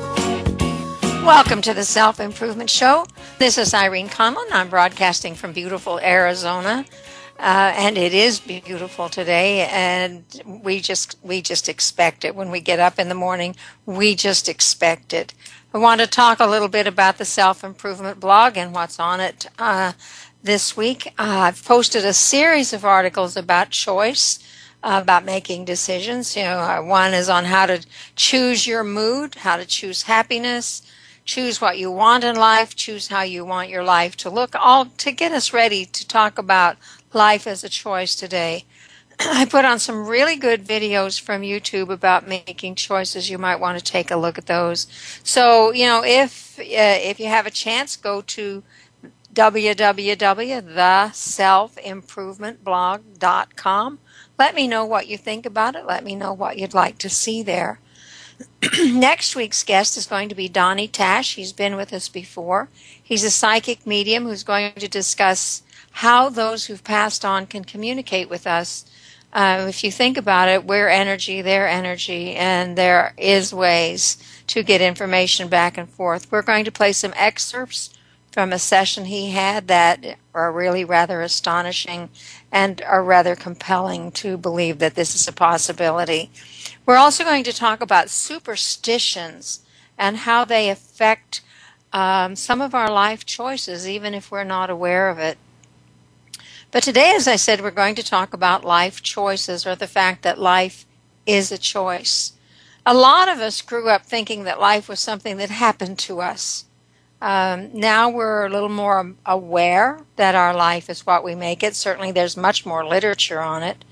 Welcome to the Self-Improvement Show. This is Irene Conlan. I'm broadcasting from beautiful Arizona, and it is beautiful today, and we just expect it. When we get up in the morning, we just expect it. I want to talk a little bit about the Self-Improvement Blog and what's on it this week. I've posted a series of articles about choice, about making decisions. You know, one is on how to choose your mood, how to choose happiness, choose what you want in life, choose how you want your life to look, all to get us ready to talk about life as a choice today. I put on some really good videos from YouTube about making choices. You might want to take a look at those. So, you know, if you have a chance, go to www.theselfimprovementblog.com. Let me know what you think about it. Let me know what you'd like to see there. Next week's guest is going to be Donnie Tash. He's been with us before. He's a psychic medium who's going to discuss how those who've passed on can communicate with us. If you think about it, we're energy, they're energy, and there is ways to get information back and forth. We're going to play some excerpts from a session he had that are really rather astonishing and are rather compelling to believe that this is a possibility. We're also going to talk about superstitions and how they affect some of our life choices, even if we're not aware of it. But today, as I said, we're going to talk about life choices, or the fact that life is a choice. A lot of us grew up thinking that life was something that happened to us. Now we're a little more aware that our life is what we make it. Certainly there's much more literature on it.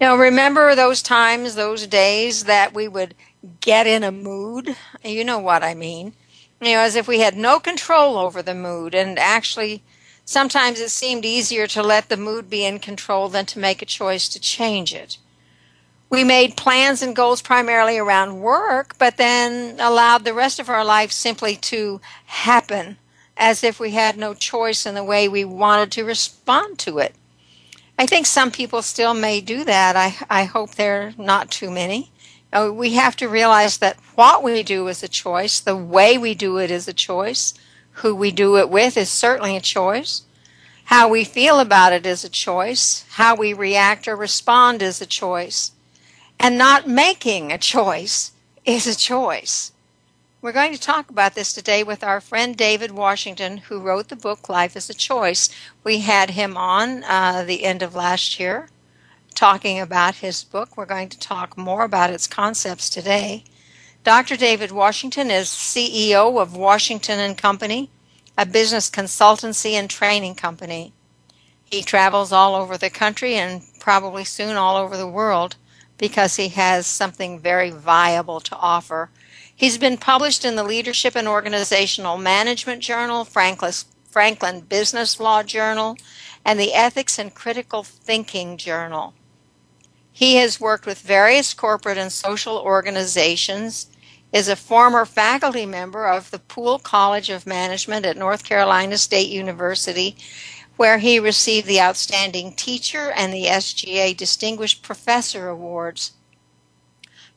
You know, remember those times, those days that we would get in a mood? You know what I mean. You know, as if we had no control over the mood, and actually sometimes it seemed easier to let the mood be in control than to make a choice to change it. We made plans and goals primarily around work, but then allowed the rest of our life simply to happen, as if we had no choice in the way we wanted to respond to it. I think some people still may do that. I hope there are not too many. We have to realize that what we do is a choice. The way we do it is a choice. Who we do it with is certainly a choice. How we feel about it is a choice. How we react or respond is a choice. And not making a choice is a choice. We're going to talk about this today with our friend David Washington, who wrote the book Life is a Choice. We had him on the end of last year talking about his book. We're going to talk more about its concepts today. Dr. David Washington is CEO of Washington and Company, a business consultancy and training company. He travels all over the country and probably soon all over the world because he has something very viable to offer. He's been published in the Leadership and Organizational Management Journal, Franklin Business Law Journal, and the Ethics and Critical Thinking Journal. He has worked with various corporate and social organizations, is a former faculty member of the Poole College of Management at North Carolina State University, where he received the Outstanding Teacher and the SGA Distinguished Professor Awards.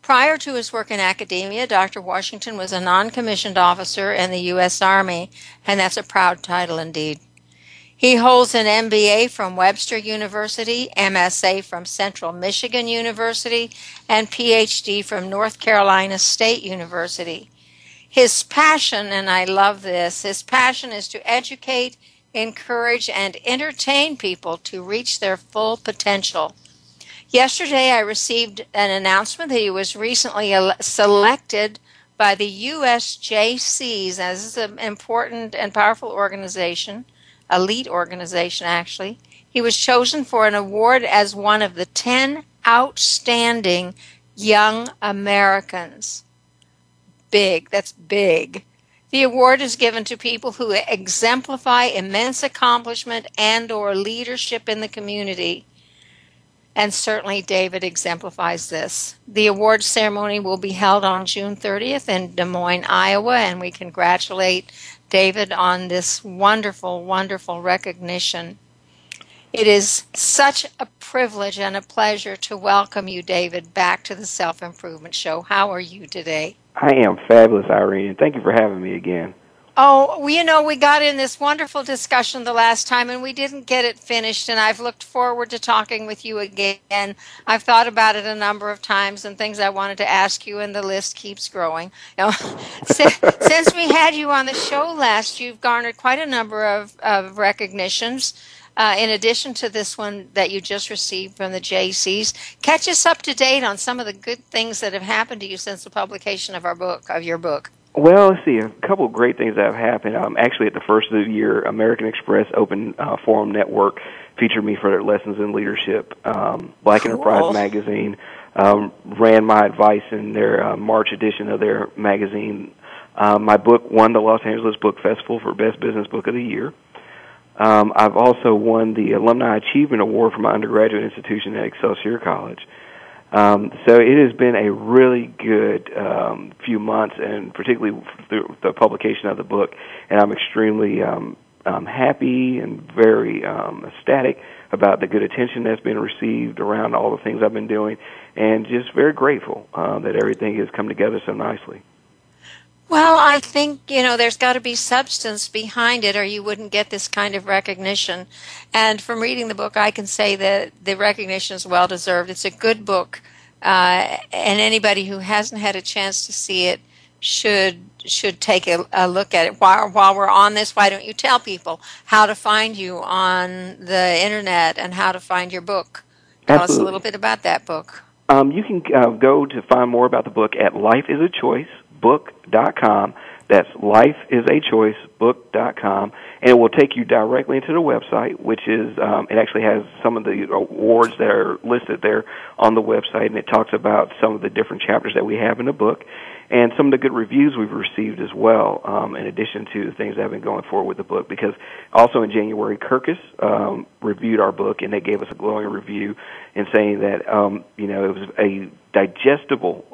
Prior to his work in academia, Dr. Washington was a non-commissioned officer in the U.S. Army, and that's a proud title indeed. He holds an MBA from Webster University, MSA from Central Michigan University, and PhD from North Carolina State University. His passion, and I love this, his passion is to educate, encourage, and entertain people to reach their full potential. Yesterday, I received an announcement that he was recently selected by the USJCs, and this is an important and powerful organization, elite organization, actually. He was chosen for an award as one of the 10 outstanding young Americans. Big. That's big. The award is given to people who exemplify immense accomplishment and or leadership in the community. And certainly David exemplifies this. The award ceremony will be held on June 30th in Des Moines, Iowa, and we congratulate David on this wonderful, wonderful recognition. It is such a privilege and a pleasure to welcome you, David, back to the Self-Improvement Show. How are you today? I am fabulous, Irene. Thank you for having me again. Oh, you know, we got in this wonderful discussion the last time, and we didn't get it finished, and I've looked forward to talking with you again. I've thought about it a number of times and things I wanted to ask you, and the list keeps growing. You know, since we had you on the show last, you've garnered quite a number of recognitions. In addition to this one that you just received from the JCs, catch us up to date on some of the good things that have happened to you since the publication of your book. Well, let's see, a couple of great things that have happened. Actually, at the first of the year, American Express Open Forum Network featured me for their lessons in leadership. Black Enterprise Magazine ran my advice in their March edition of their magazine. My book won the Los Angeles Book Festival for Best Business Book of the Year. I've also won the Alumni Achievement Award for my undergraduate institution at Excelsior College. So it has been a really good few months, and particularly through the publication of the book. And I'm extremely happy and very ecstatic about the good attention that's been received around all the things I've been doing, and just very grateful that everything has come together so nicely. Well, I think, you know, there's got to be substance behind it or you wouldn't get this kind of recognition. And from reading the book, I can say that the recognition is well-deserved. It's a good book, and anybody who hasn't had a chance to see it should take a look at it. While we're on this, why don't you tell people how to find you on the Internet and how to find your book? Tell us a little bit about that book. You can go to find more about the book at Life is a Choice. book.com. That's lifeisachoicebook.com, and it will take you directly into the website, which is it actually has some of the awards that are listed there on the website, and it talks about some of the different chapters that we have in the book and some of the good reviews we've received as well, in addition to the things that have been going forward with the book, because also in January, Kirkus reviewed our book, and they gave us a glowing review in saying that, you know, it was a digestible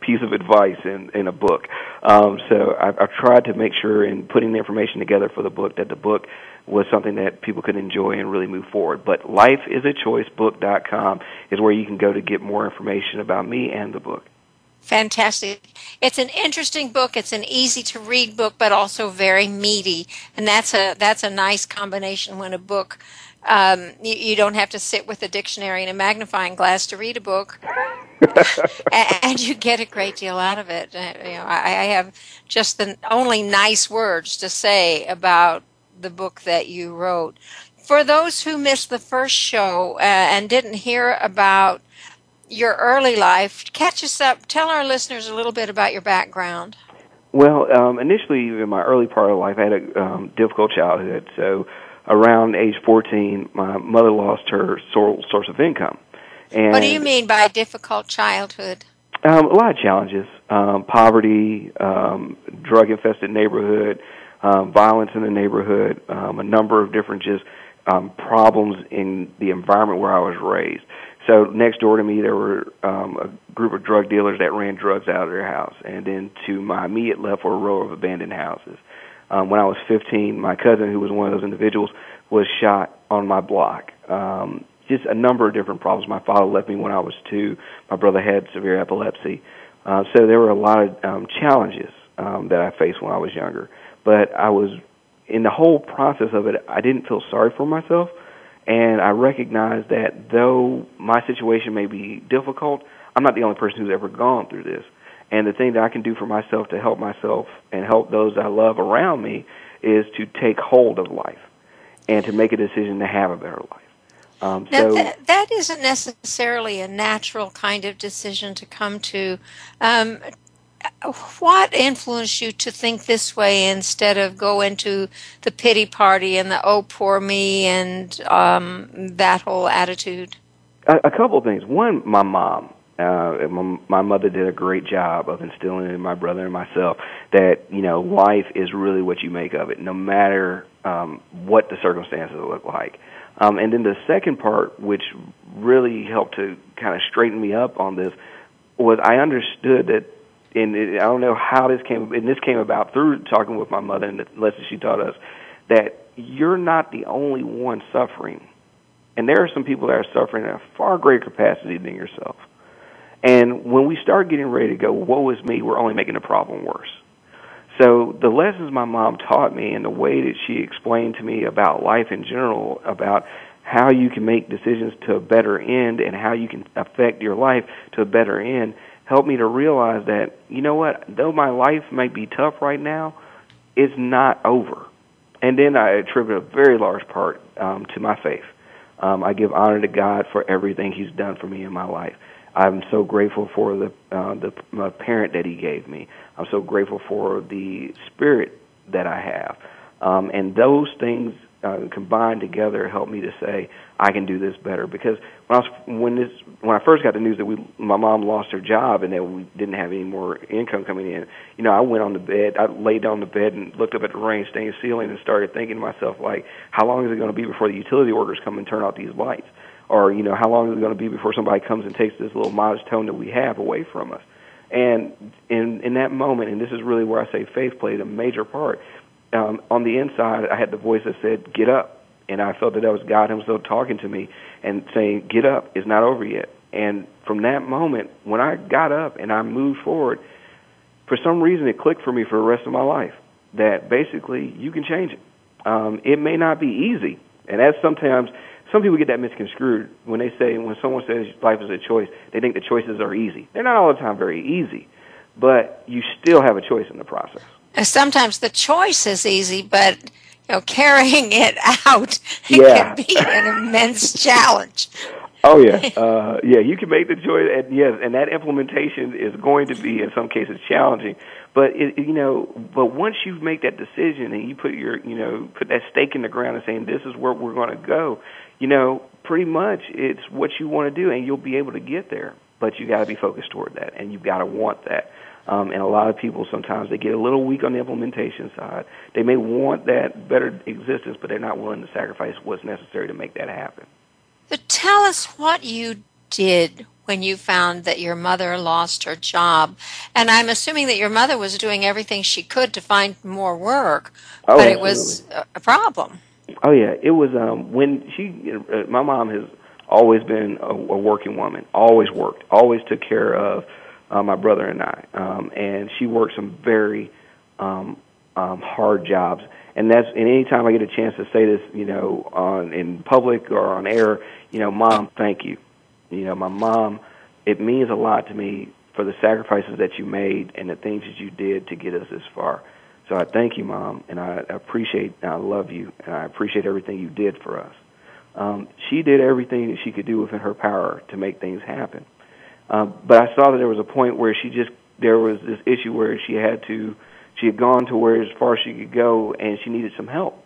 piece of advice in a book. So I've tried to make sure in putting the information together for the book that the book was something that people could enjoy and really move forward. But lifeisachoicebook.com is where you can go to get more information about me and the book. Fantastic. It's an interesting book. It's an easy-to-read book, but also very meaty. And that's a nice combination when a book, you don't have to sit with a dictionary and a magnifying glass to read a book, and you get a great deal out of it. You know, I have just the only nice words to say about the book that you wrote. For those who missed the first show and didn't hear about your early life, catch us up. Tell our listeners a little bit about your background. Well, initially, in my early part of life, I had a difficult childhood. So around age 14, my mother lost her source of income. And what do you mean by a difficult childhood? A lot of challenges. Poverty, drug-infested neighborhood, violence in the neighborhood, a number of different just problems in the environment where I was raised. So next door to me, there were a group of drug dealers that ran drugs out of their house. And then to my immediate left were a row of abandoned houses. When I was 15, my cousin, who was one of those individuals, was shot on my block. Just a number of different problems. My father left me when I was 2. My brother had severe epilepsy. So there were a lot of challenges that I faced when I was younger. But I was, in the whole process of it, I didn't feel sorry for myself. And I recognize that though my situation may be difficult, I'm not the only person who's ever gone through this. And the thing that I can do for myself to help myself and help those I love around me is to take hold of life and to make a decision to have a better life. Now, that isn't necessarily a natural kind of decision to come to. What influenced you to think this way instead of go into the pity party and the oh, poor me and that whole attitude? A couple of things. One, my mom. My mother did a great job of instilling in my brother and myself that, you know, life is really what you make of it, no matter what the circumstances look like. And then the second part, which really helped to kind of straighten me up on this, was I understood that, and I don't know how this came, and this came about through talking with my mother and the lesson she taught us, that you're not the only one suffering. And there are some people that are suffering at a far greater capacity than yourself. And when we start getting ready to go, woe is me, we're only making the problem worse. So the lessons my mom taught me and the way that she explained to me about life in general, about how you can make decisions to a better end and how you can affect your life to a better end, helped me to realize that, you know what, though my life may be tough right now, it's not over. And then I attribute a very large part to my faith. I give honor to God for everything He's done for me in my life. I'm so grateful for the parent that He gave me. I'm so grateful for the spirit that I have. And those things combined together helped me to say, I can do this better. Because when I first got the news that my mom lost her job and that we didn't have any more income coming in, you know, I laid down on the bed and looked up at the rain-stained ceiling and started thinking to myself, like, how long is it going to be before the utility workers come and turn out these lights? Or, you know, how long is it going to be before somebody comes and takes this little modest tone that we have away from us? And in that moment, and this is really where I say faith played a major part, on the inside, I had the voice that said, get up. And I felt that was God Himself talking to me and saying, get up, it's not over yet. And from that moment, when I got up and I moved forward, for some reason it clicked for me for the rest of my life that basically you can change it. It may not be easy. And that's sometimes... Some people get that misconstrued when they say, when someone says life is a choice, they think the choices are easy. They're not all the time very easy, but you still have a choice in the process. Sometimes the choice is easy, but you know, carrying it out can be an immense challenge. Oh, yeah. You can make the choice, and that implementation is going to be, in some cases, challenging. But but once you make that decision and you put put that stake in the ground and saying this is where we're going to go, pretty much it's what you want to do and you'll be able to get there. But you got to be focused toward that and you've got to want that. And a lot of people sometimes they get a little weak on the implementation side. They may want that better existence, but they're not willing to sacrifice what's necessary to make that happen. So tell us what you did when you found that your mother lost her job. And I'm assuming that your mother was doing everything she could to find more work, but absolutely. It was a problem. Oh, yeah. It was my mom has always been a working woman, always worked, always took care of my brother and I. And she worked some very hard jobs. And any time I get a chance to say this, in public or on air, Mom, thank you. My mom, it means a lot to me for the sacrifices that you made and the things that you did to get us this far. So I thank you, Mom, and I appreciate and I love you, and I appreciate everything you did for us. She did everything that she could do within her power to make things happen. But I saw that there was a point where there was this issue where she had gone to where as far as she could go, and she needed some help.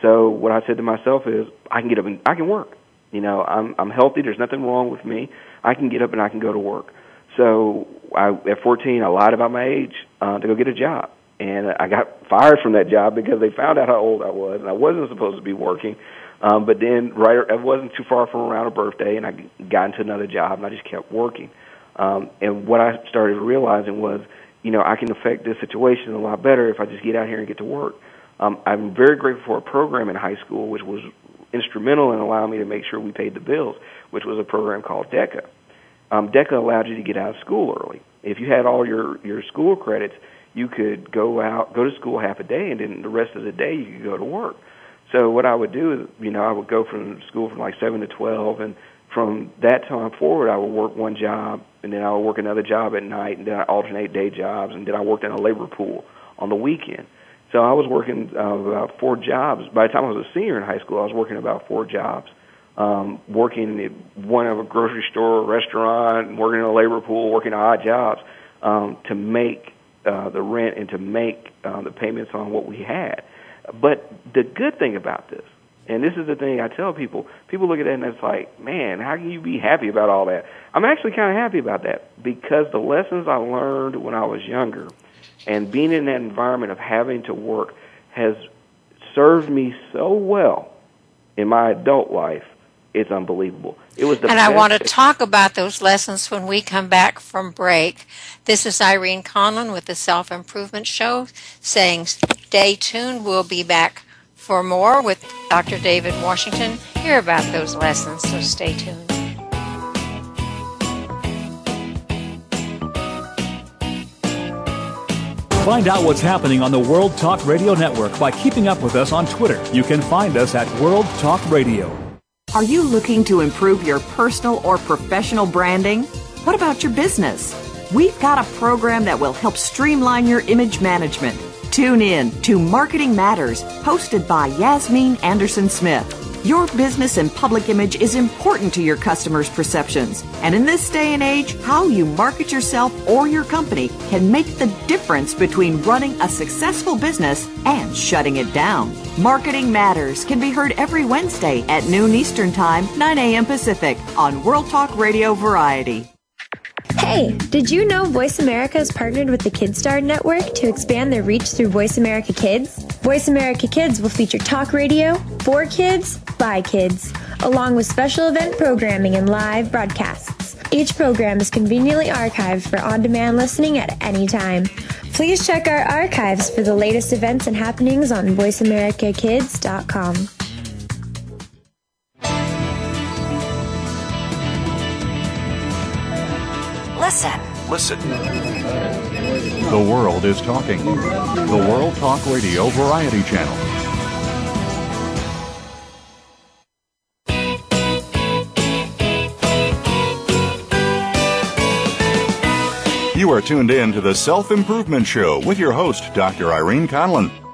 So what I said to myself is, I can get up and I can work. I'm healthy. There's nothing wrong with me. I can get up and I can go to work. So at 14, I lied about my age to go get a job. And I got fired from that job because they found out how old I was, and I wasn't supposed to be working. But then I wasn't too far from around her birthday, and I got into another job, and I just kept working. And what I started realizing was, I can affect this situation a lot better if I just get out here and get to work. I'm very grateful for a program in high school, which was instrumental in allowing me to make sure we paid the bills, which was a program called DECA. DECA allowed you to get out of school early. If you had all your school credits, you could go to school half a day, and then the rest of the day you could go to work. So what I would do is, I would go from school from like 7 to 12, and from that time forward I would work one job, and then I would work another job at night, and then I alternate day jobs, and then I worked in a labor pool on the weekend. So I was working about four jobs. By the time I was a senior in high school, I was working about four jobs, working at one of a grocery store, restaurant, working in a labor pool, working odd jobs to make the rent and to make the payments on what we had. But the good thing about this And this is the thing I tell people. People look at that and it's like, man, how can you be happy about all that? I'm actually kind of happy about that because the lessons I learned when I was younger and being in that environment of having to work has served me so well in my adult life. It's unbelievable. It was the and I want to talk about those lessons when we come back from break. This is Irene Conlan with the Self-Improvement Show saying stay tuned. We'll be back for more with Dr. David Washington. Hear about those lessons, so stay tuned. Find out what's happening on the World Talk Radio Network by keeping up with us on Twitter. You can find us at World Talk Radio. Are you looking to improve your personal or professional branding? What about your business? We've got a program that will help streamline your image management. Tune in to Marketing Matters, hosted by Yasmeen Anderson Smith. Your business and public image is important to your customers' perceptions. And in this day and age, how you market yourself or your company can make the difference between running a successful business and shutting it down. Marketing Matters can be heard every Wednesday at noon Eastern Time, 9 a.m. Pacific on World Talk Radio Variety. Hey, did you know Voice America is partnered with the KidStar Network to expand their reach through Voice America Kids? Voice America Kids will feature talk radio for kids, by kids, along with special event programming and live broadcasts. Each program is conveniently archived for on-demand listening at any time. Please check our archives for the latest events and happenings on voiceamericakids.com. Listen. The world is talking. The World Talk Radio Variety Channel. You are tuned in to the Self-Improvement Show with your host, Dr. Irene Conlan.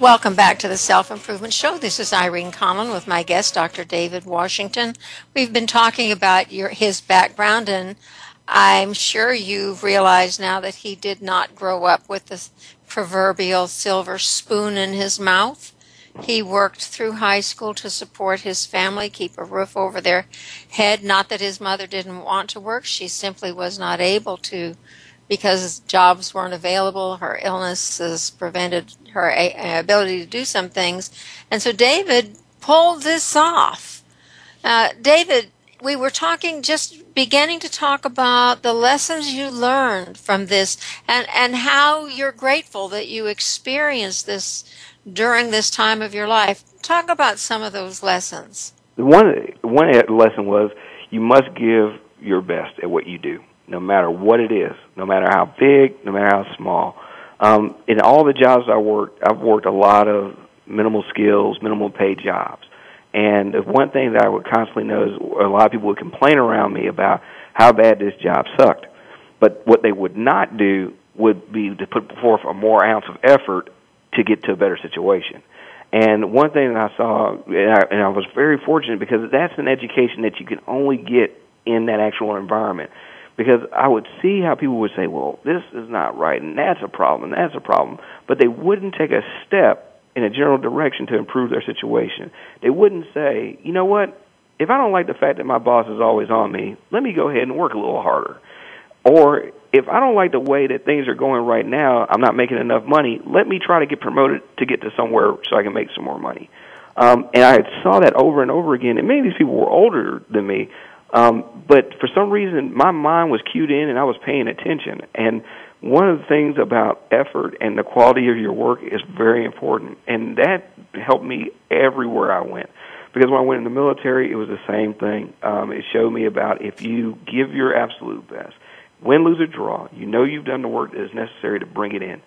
Welcome back to the Self-Improvement Show. This is Irene Conlan with my guest, Dr. David Washington. We've been talking about his background, and I'm sure you've realized now that he did not grow up with the proverbial silver spoon in his mouth. He worked through high school to support his family, keep a roof over their head. Not that his mother didn't want to work. She simply was not able to because jobs weren't available. Her illnesses prevented her ability to do some things. And so David pulled this off. David, we were talking, just beginning to talk about the lessons you learned from this and how you're grateful that you experienced this during this time of your life. Talk about some of those lessons. One lesson was you must give your best at what you do, no matter what it is, no matter how big, no matter how small. In all the jobs I worked, I've worked a lot of minimal skills, minimal paid jobs. And one thing that I would constantly notice, a lot of people would complain around me about how bad this job sucked. But what they would not do would be to put forth a more ounce of effort to get to a better situation. And one thing that I saw, and I was very fortunate because that's an education that you can only get in that actual environment. Because I would see how people would say, well, this is not right, and that's a problem. But they wouldn't take a step in a general direction to improve their situation. They wouldn't say, you know what, if I don't like the fact that my boss is always on me, let me go ahead and work a little harder. Or if I don't like the way that things are going right now, I'm not making enough money, let me try to get promoted to get to somewhere so I can make some more money. And I saw that over and over again, and many of these people were older than me. But for some reason, my mind was cued in and I was paying attention. And one of the things about effort and the quality of your work is very important. And that helped me everywhere I went. Because when I went in the military, it was the same thing. It showed me about if you give your absolute best, win, lose, or draw, you know you've done the work that is necessary to bring it in.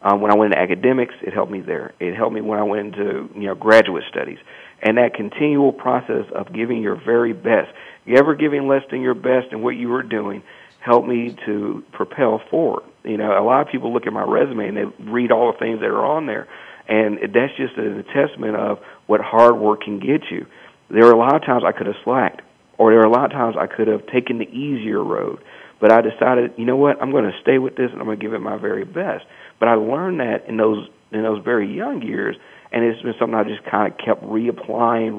When I went into academics, it helped me there. It helped me when I went into graduate studies. And that continual process of giving your very best, you ever giving less than your best in what you were doing helped me to propel forward. You know, a lot of people look at my resume and they read all the things that are on there, and that's just a testament of what hard work can get you. There are a lot of times I could have slacked, or there are a lot of times I could have taken the easier road, but I decided, you know what, I'm going to stay with this and I'm going to give it my very best. But I learned that in those very young years, and it's been something I just kind of kept reapplying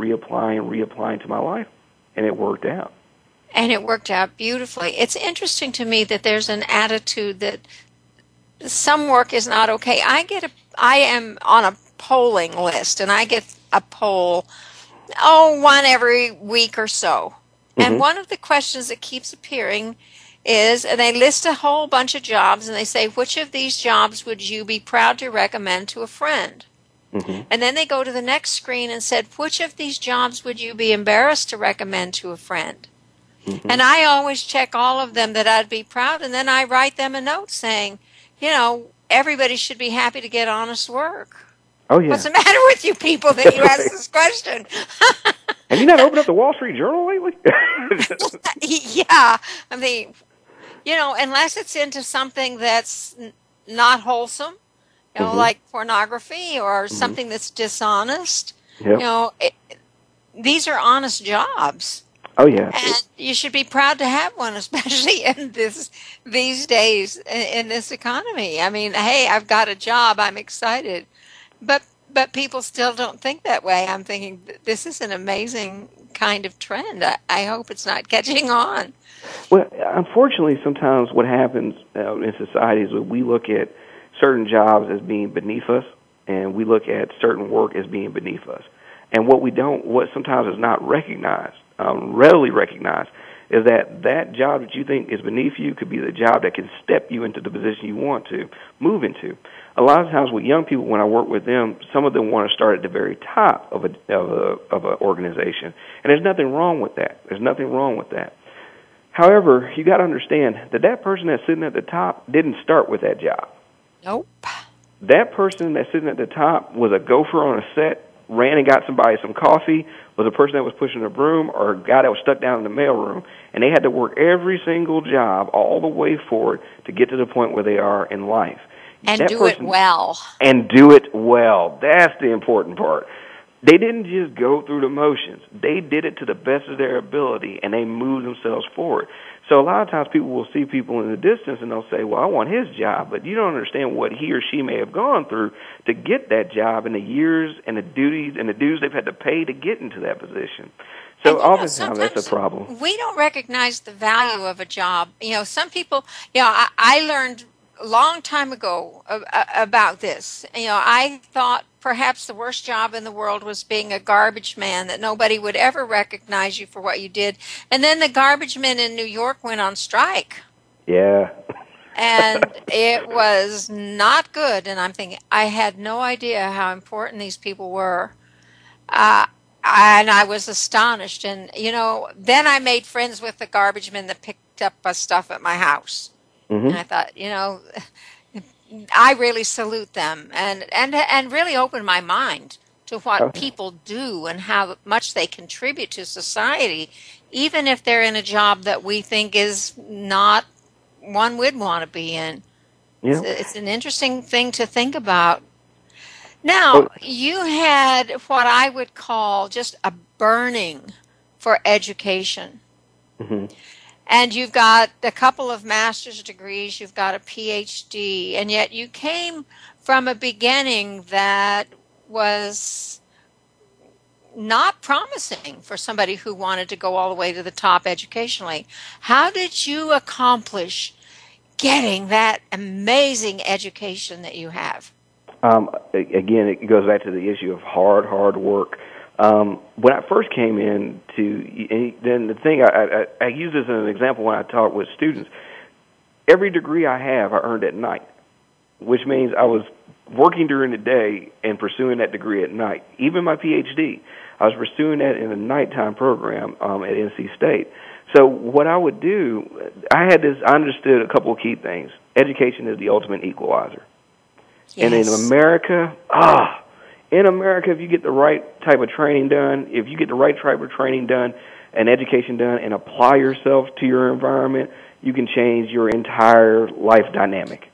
to my life, and it worked out. And it worked out beautifully. It's interesting to me that there's an attitude that some work is not okay. I am on a polling list, and I get a poll, one every week or so. Mm-hmm. And one of the questions that keeps appearing is, and they list a whole bunch of jobs, and they say, which of these jobs would you be proud to recommend to a friend? Mm-hmm. And then they go to the next screen and said, which of these jobs would you be embarrassed to recommend to a friend? Mm-hmm. And I always check all of them that I'd be proud, and then I write them a note saying, you know, everybody should be happy to get honest work. Oh, yeah. What's the matter with you people that you asked this question? Have you not opened up the Wall Street Journal lately? Yeah. I mean, you know, unless it's into something that's not wholesome, you know, mm-hmm. like pornography or mm-hmm. something that's dishonest, yep. You know, these are honest jobs. Oh, yeah. And you should be proud to have one, especially in these days, in this economy. I mean, hey, I've got a job. I'm excited. But people still don't think that way. I'm thinking, this is an amazing kind of trend. I hope it's not catching on. Well, unfortunately, sometimes what happens in society is we look at certain jobs as being beneath us, and we look at certain work as being beneath us. And what sometimes is not recognized, readily recognized, is that job that you think is beneath you could be the job that can step you into the position you want to move into. A lot of times with young people, when I work with them, some of them want to start at the very top of an organization, and there's nothing wrong with that. There's nothing wrong with that. However, you got to understand that person that's sitting at the top didn't start with that job. Nope. That person that's sitting at the top was a gopher on a set, ran and got somebody some coffee, was a person that was pushing a broom, or a guy that was stuck down in the mailroom, and they had to work every single job all the way forward to get to the point where they are in life. And do it well. And do it well. That's the important part. They didn't just go through the motions. They did it to the best of their ability, and they moved themselves forward. So a lot of times people will see people in the distance, and they'll say, well, I want his job, but you don't understand what he or she may have gone through to get that job, and the years and the duties and the dues they've had to pay to get into that position. So oftentimes that's a problem. We don't recognize the value of a job. You know, some people, you know, I learned a long time ago about this. You know, I thought perhaps the worst job in the world was being a garbage man, that nobody would ever recognize you for what you did. And then the garbage men in New York went on strike. Yeah. And it was not good. And I'm thinking, I had no idea how important these people were. And I was astonished. And, you know, then I made friends with the garbage men that picked up stuff at my house. Mm-hmm. And I thought, you know, I really salute them and really open my mind to what people do and how much they contribute to society, even if they're in a job that we think is not one would want to be in. Yeah. It's an interesting thing to think about. Now, you had what I would call just a burning for education. Mm-hmm. And you've got a couple of master's degrees, you've got a PhD, and yet you came from a beginning that was not promising for somebody who wanted to go all the way to the top educationally. How did you accomplish getting that amazing education that you have? Again, it goes back to the issue of hard work. When I first came in I use this as an example when I talk with students. Every degree I have, I earned at night, which means I was working during the day and pursuing that degree at night. Even my PhD, I was pursuing that in a nighttime program at NC State. So what I would do, I understood a couple of key things. Education is the ultimate equalizer. Yes. And in America, in America, if you get the right type of training done, an education done, and apply yourself to your environment, you can change your entire life dynamic.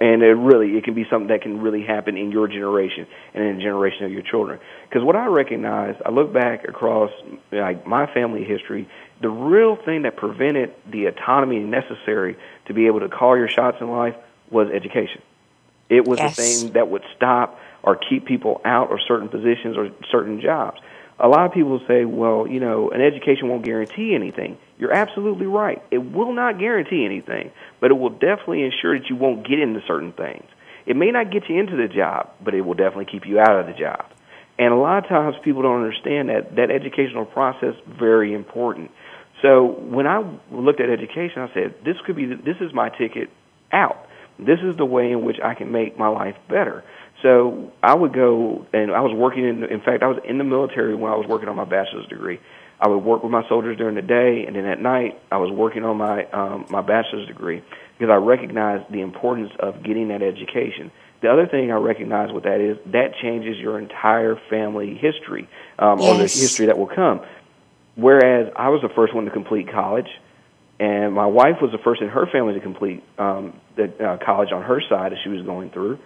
And it can be something that can really happen in your generation and in the generation of your children. Because what I recognize, I look back across my family history, the real thing that prevented the autonomy necessary to be able to call your shots in life was education. It was the thing that would stop or keep people out of certain positions or certain jobs. A lot of people say, well, you know, an education won't guarantee anything. You're absolutely right. It will not guarantee anything, but it will definitely ensure that you won't get into certain things. It may not get you into the job, but it will definitely keep you out of the job. And a lot of times people don't understand that educational process is very important. So when I looked at education, I said, this is my ticket out. This is the way in which I can make my life better. So I would go, and I was working I was in the military when I was working on my bachelor's degree. I would work with my soldiers during the day, and then at night I was working on my bachelor's degree because I recognized the importance of getting that education. The other thing I recognize with that is that changes your entire family history, or the history that will come. Whereas I was the first one to complete college, and my wife was the first in her family to complete college on her side as she was going through.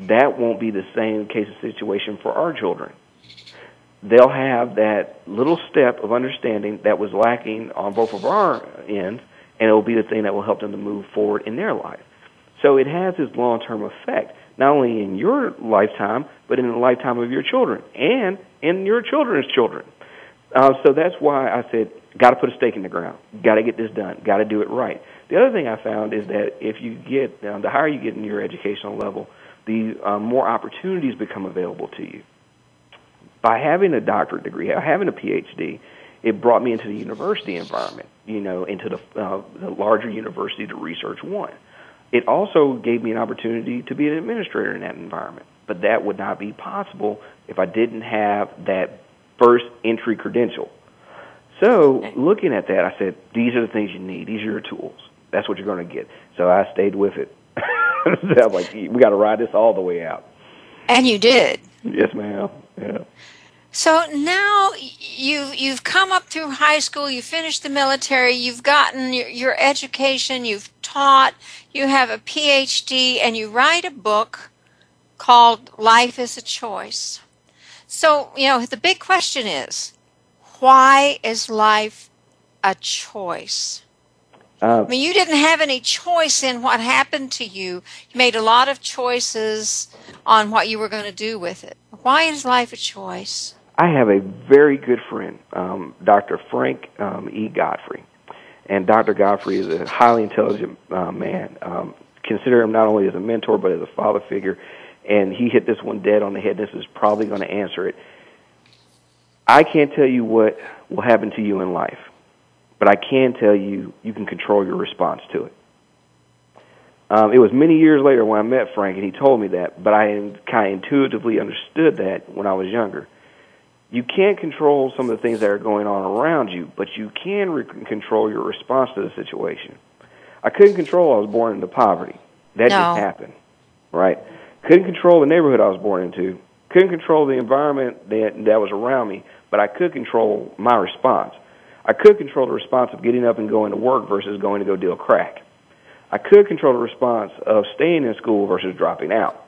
That won't be the same case and situation for our children. They'll have that little step of understanding that was lacking on both of our ends, and it will be the thing that will help them to move forward in their life. So it has this long-term effect, not only in your lifetime, but in the lifetime of your children and in your children's children. So that's why I said, got to put a stake in the ground. Got to get this done. Got to do it right. The other thing I found is that the higher you get in your educational level, the more opportunities become available to you. By having a doctorate degree, having a PhD, it brought me into the university environment, into the larger university to research one. It also gave me an opportunity to be an administrator in that environment, but that would not be possible if I didn't have that first entry credential. So looking at that, I said, these are the things you need. These are your tools. That's what you're going to get. So I stayed with it. I'm like, we got to ride this all the way out. And you did. Yes, ma'am. Yeah. So now you've come up through high school, you finished the military, you've gotten your education, you've taught, you have a PhD, and you write a book called Life is a Choice. So, the big question is, why is life a choice? You didn't have any choice in what happened to you. You made a lot of choices on what you were going to do with it. Why is life a choice? I have a very good friend, Dr. Frank E. Godfrey. And Dr. Godfrey is a highly intelligent man. Consider him not only as a mentor, but as a father figure. And he hit this one dead on the head. This is probably going to answer it. I can't tell you what will happen to you in life. But I can tell you, you can control your response to it. It was many years later when I met Frank, and he told me that, but I kind of intuitively understood that when I was younger. You can't control some of the things that are going on around you, but you can control your response to the situation. I couldn't control I was born into poverty. That just happened, right? Couldn't control the neighborhood I was born into. Couldn't control the environment that was around me, but I could control my response. I could control the response of getting up and going to work versus going to go deal crack. I could control the response of staying in school versus dropping out.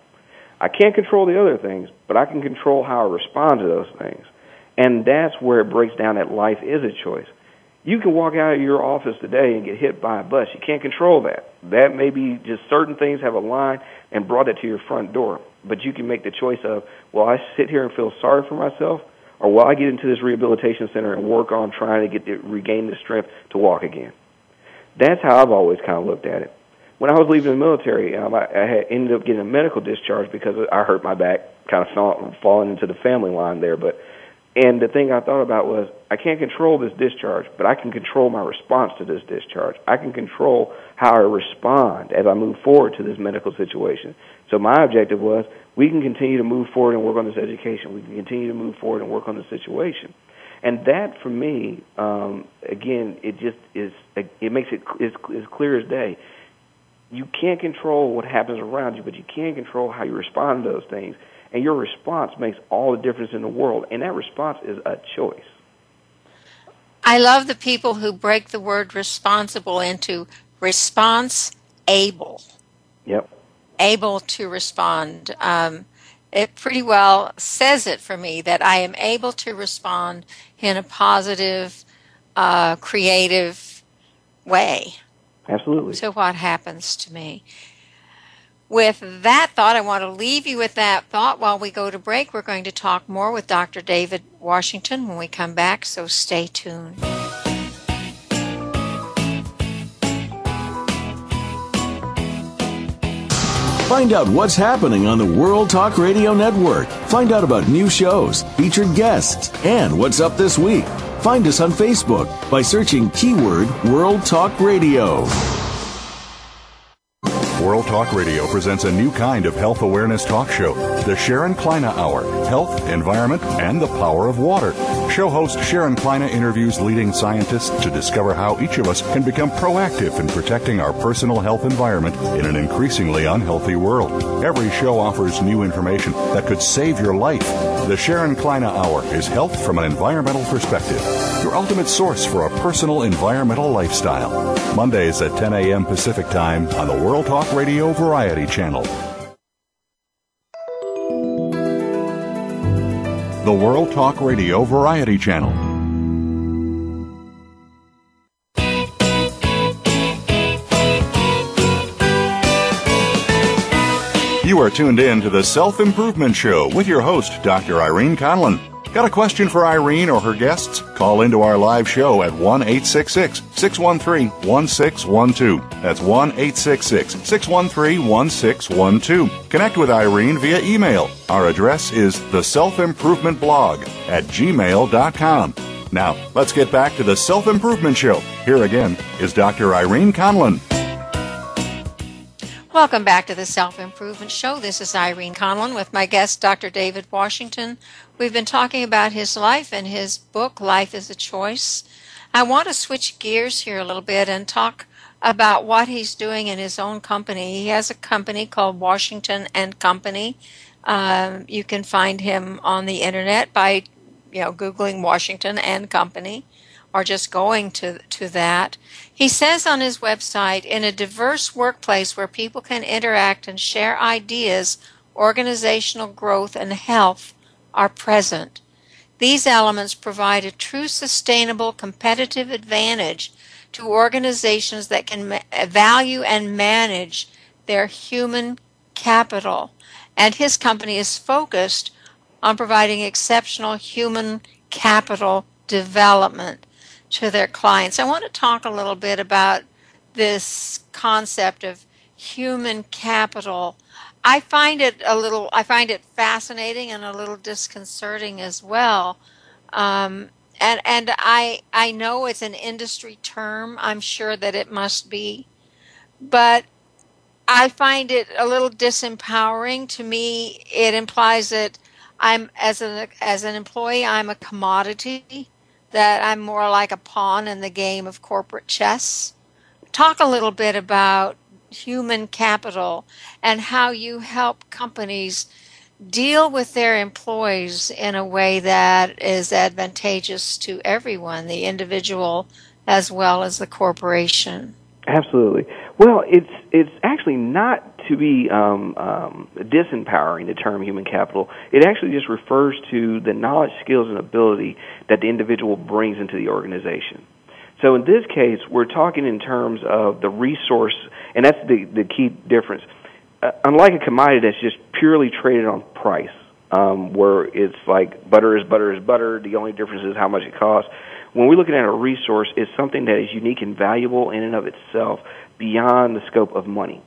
I can't control the other things, but I can control how I respond to those things. And that's where it breaks down that life is a choice. You can walk out of your office today and get hit by a bus. You can't control that. That may be just certain things have aligned and brought it to your front door. But you can make the choice of, well, I sit here and feel sorry for myself, or while I get into this rehabilitation center and work on trying to regain the strength to walk again. That's how I've always kind of looked at it. When I was leaving the military, I ended up getting a medical discharge because I hurt my back, kind of falling into the family line there. And the thing I thought about was, I can't control this discharge, but I can control my response to this discharge. I can control how I respond as I move forward to this medical situation. So my objective was, we can continue to move forward and work on this education. We can continue to move forward and work on the situation. And that, for me, again, it just is. It makes it as clear as day. You can't control what happens around you, but you can control how you respond to those things. And your response makes all the difference in the world. And that response is a choice. I love the people who break the word responsible into response-able. Yep. Able to respond. It pretty well says it for me, that I am able to respond in a positive, creative way. Absolutely. So what happens to me? With that thought, I want to leave you with that thought. While we go to break, we're going to talk more with Dr. David Washington when we come back, so stay tuned. Find out what's happening on the World Talk Radio Network. Find out about new shows, featured guests, and what's up this week. Find us on Facebook by searching keyword World Talk Radio. World Talk Radio presents a new kind of health awareness talk show, the Sharon Kleiner Hour, Health, Environment, and the Power of Water. Show host Sharon Kleiner interviews leading scientists to discover how each of us can become proactive in protecting our personal health environment in an increasingly unhealthy world. Every show offers new information that could save your life. The Sharon Kleiner Hour is health from an environmental perspective, your ultimate source for a personal environmental lifestyle. Mondays at 10 a.m. Pacific Time on the World Talk Radio Variety Channel. The World Talk Radio Variety Channel. You are tuned in to the Self-Improvement Show with your host, Dr. Irene Conlan. Got a question for Irene or her guests? Call into our live show at 1-866-613-1612. That's 1-866-613-1612. Connect with Irene via email. Our address is theselfimprovementblog@gmail.com. Now, let's get back to the Self-Improvement Show. Here again is Dr. Irene Conlan. Welcome back to the Self-Improvement Show. This is Irene Conlan with my guest, Dr. David Washington. We've been talking about his life and his book, Life is a Choice. I want to switch gears here a little bit and talk about what he's doing in his own company. He has a company called Washington and Company. You can find him on the internet by, Googling Washington and Company, or just going to that. He says on his website, in a diverse workplace where people can interact and share ideas, organizational growth and health are present. These elements provide a true sustainable competitive advantage to organizations that can value and manage their human capital. And his company is focused on providing exceptional human capital development to their clients. I want to talk a little bit about this concept of human capital. I find it fascinating and a little disconcerting as well. And I know it's an industry term. I'm sure that it must be, but I find it a little disempowering. To me, it implies that I'm as an employee, I'm a commodity, that I'm more like a pawn in the game of corporate chess. Talk a little bit about human capital and how you help companies deal with their employees in a way that is advantageous to everyone, the individual as well as the corporation. Absolutely. Well, it's actually not to be disempowering, the term human capital. It actually just refers to the knowledge, skills, and ability that the individual brings into the organization. So in this case, we're talking in terms of the resource, and that's the key difference. Unlike a commodity that's just purely traded on price, where it's like butter is butter is butter, the only difference is how much it costs. When we're looking at a resource, it's something that is unique and valuable in and of itself beyond the scope of money.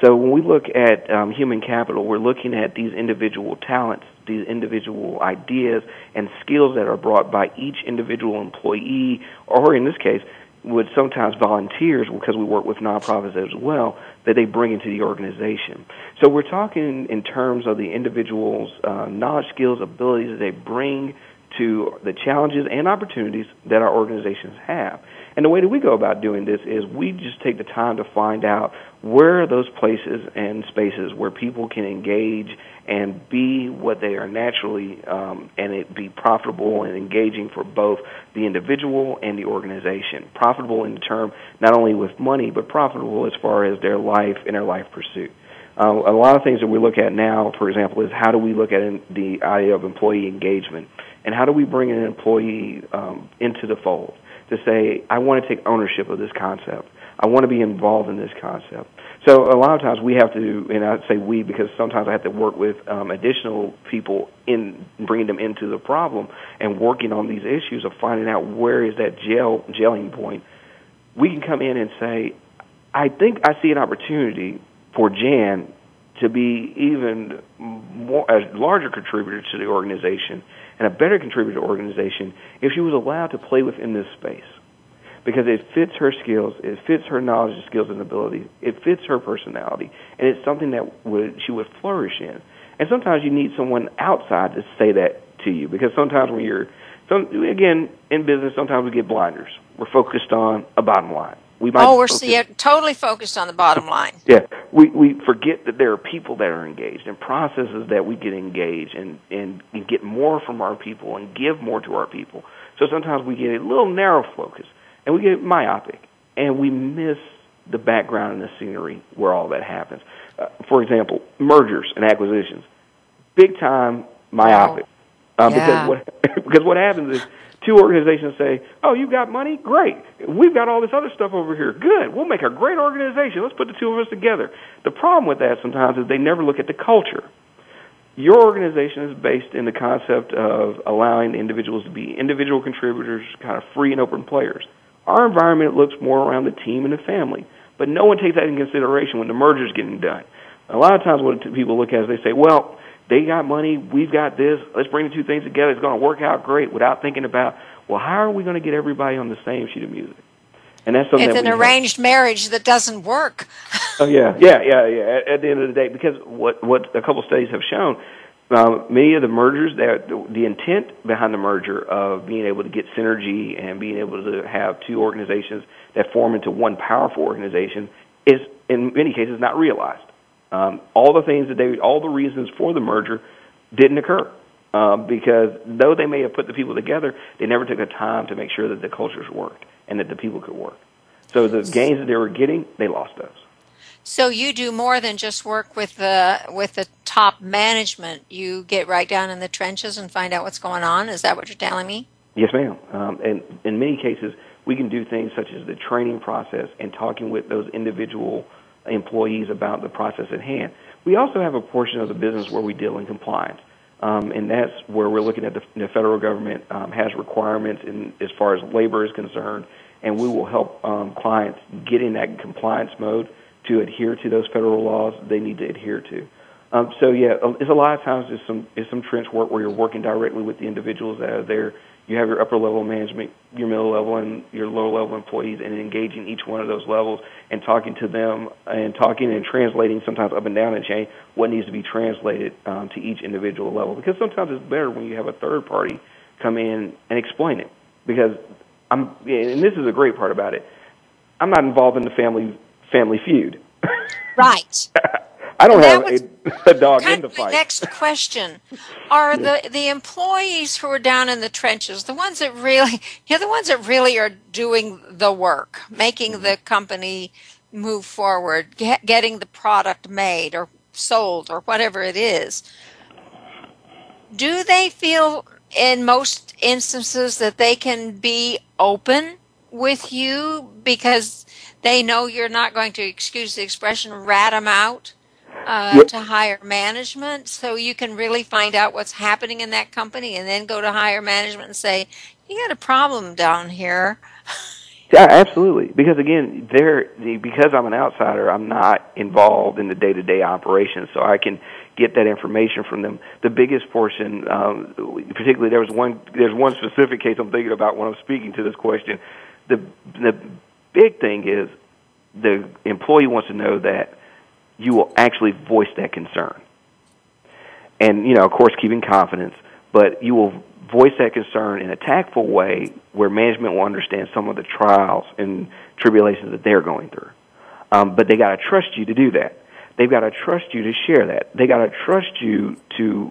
So when we look at human capital, we're looking at these individual talents, these individual ideas and skills that are brought by each individual employee, or in this case, would sometimes volunteers, because we work with nonprofits as well, that they bring into the organization. So we're talking in terms of the individual's knowledge, skills, abilities that they bring to the challenges and opportunities that our organizations have. And the way that we go about doing this is we just take the time to find out where are those places and spaces where people can engage and be what they are naturally, and it be profitable and engaging for both the individual and the organization. Profitable in the term not only with money, but profitable as far as their life and their life pursuit. A lot of things that we look at now, for example, is how do we look at the idea of employee engagement, and how do we bring an employee into the fold to say, I want to take ownership of this concept. I want to be involved in this concept. So a lot of times we have to, and I say we because sometimes I have to work with additional people in bringing them into the problem and working on these issues of finding out where is that gelling point. We can come in and say, I think I see an opportunity for Jan to be even more a larger contributor to the organization and a better contributor to the organization if she was allowed to play within this space, because it fits her skills, it fits her knowledge and skills and abilities, it fits her personality, and it's something that she would flourish in. And sometimes you need someone outside to say that to you, because sometimes when again, in business, sometimes we get blinders. We're focused on a bottom line. Totally focused on the bottom line. Yeah. We forget that there are people that are engaged and processes that we get engaged and get more from our people and give more to our people. So sometimes we get a little narrow focus and we get myopic and we miss the background and the scenery where all that happens. For example, mergers and acquisitions. Big time myopic. Wow. Yeah. Because what happens is two organizations say, oh, you've got money? Great. We've got all this other stuff over here. Good. We'll make a great organization. Let's put the two of us together. The problem with that sometimes is they never look at the culture. Your organization is based in the concept of allowing individuals to be individual contributors, kind of free and open players. Our environment looks more around the team and the family, but no one takes that into consideration when the merger is getting done. A lot of times what people look at is they say, well, they got money, we've got this, let's bring the two things together, it's going to work out great, without thinking about, well, how are we going to get everybody on the same sheet of music? And that's something arranged marriage that doesn't work. Oh, yeah. At the end of the day, because what a couple studies have shown, many of the mergers, the intent behind the merger of being able to get synergy and being able to have two organizations that form into one powerful organization is, in many cases, not realized. All the reasons for the merger didn't occur because though they may have put the people together, they never took the time to make sure that the cultures worked and that the people could work. So the gains that they were getting, they lost those. So you do more than just work with the top management. You get right down in the trenches and find out what's going on. Is that what you're telling me? Yes, ma'am. And in many cases, we can do things such as the training process and talking with those individual employees about the process at hand. We also have a portion of the business where we deal in compliance, and that's where we're looking at the federal government has requirements as far as labor is concerned, and we will help clients get in that compliance mode to adhere to those federal laws they need to adhere to. It's a lot of times it's some trench work where you're working directly with the individuals that are there. You have your upper-level management, your middle-level, and your lower-level employees, and engaging each one of those levels and talking to them and talking and translating sometimes up and down the chain what needs to be translated to each individual level. Because sometimes it's better when you have a third party come in and explain it. Because and this is a great part about it, I'm not involved in the family feud. Right. I don't have a dog in the fight. Next question. Are the employees who are down in the trenches, the ones that really are doing the work, making the company move forward, getting the product made or sold or whatever it is, do they feel in most instances that they can be open with you because they know you're not going to, excuse the expression, rat them out? To higher management, so you can really find out what's happening in that company and then go to higher management and say, you got a problem down here. Yeah, absolutely. Because, again, because I'm an outsider, I'm not involved in the day-to-day operations, so I can get that information from them. The biggest portion, particularly there's one specific case I'm thinking about when I'm speaking to this question. The big thing is the employee wants to know that you will actually voice that concern. And, of course, keeping confidence. but you will voice that concern in a tactful way where management will understand some of the trials and tribulations that they're going through. But they got to trust you to do that. They've got to trust you to share that. They got to trust you to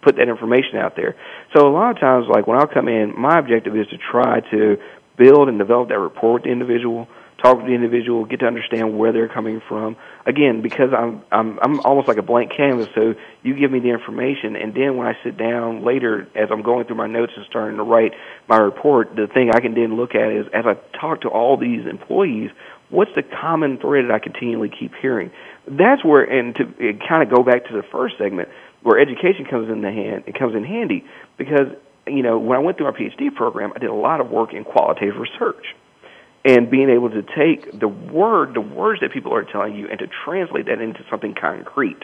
put that information out there. So a lot of times, like when I'll come in, my objective is to try to build and develop that rapport with the individual, talk with the individual, get to understand where they're coming from. Again, because I'm almost like a blank canvas, so you give me the information, and then when I sit down later as I'm going through my notes and starting to write my report, the thing I can then look at is, as I talk to all these employees, what's the common thread that I continually keep hearing? That's where, and to kind of go back to the first segment, where education comes in it comes in handy, because, you know, when I went through my PhD program, I did a lot of work in qualitative research. And being able to take the words that people are telling you and to translate that into something concrete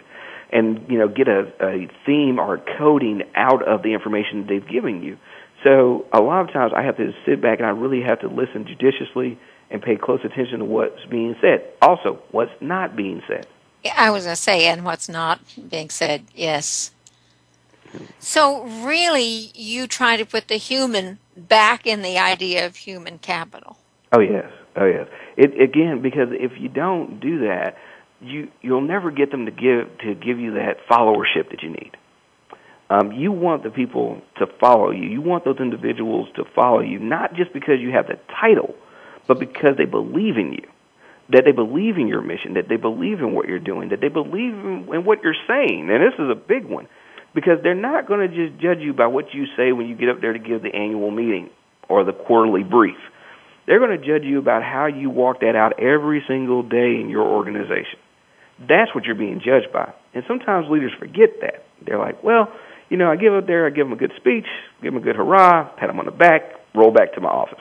and, you know, get a theme or coding out of the information they've given you. So a lot of times I have to sit back and I really have to listen judiciously and pay close attention to what's being said. Also, what's not being said. I was going to say, and what's not being said, yes. So really, you try to put the human back in the idea of human capital. Oh, yes. Oh, yes. It, again, because if you don't do that, you'll never get them to give you that followership that you need. You want the people to follow you. You want those individuals to follow you, not just because you have the title, but because they believe in you, that they believe in your mission, that they believe in what you're doing, that they believe in what you're saying. And this is a big one, because they're not going to just judge you by what you say when you get up there to give the annual meeting or the quarterly brief. They're going to judge you about how you walk that out every single day in your organization. That's what you're being judged by. And sometimes leaders forget that. They're like, well, you know, I give up there, I give them a good speech, give them a good hurrah, pat them on the back, roll back to my office.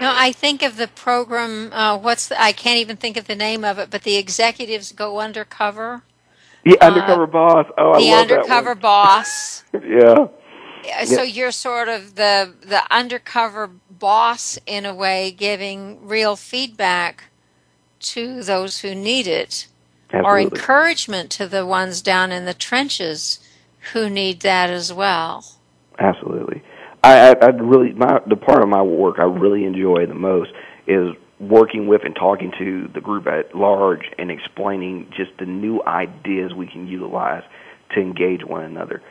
No, I think of the program, I can't even think of the name of it, but the executives go undercover. The undercover boss. Oh, I love that one. The undercover boss. Yeah. So you're sort of the undercover boss, in a way, giving real feedback to those who need it. Absolutely. Or encouragement to the ones down in the trenches who need that as well. Absolutely. I really, the part of my work I really enjoy the most is working with and talking to the group at large and explaining just the new ideas we can utilize to engage one another.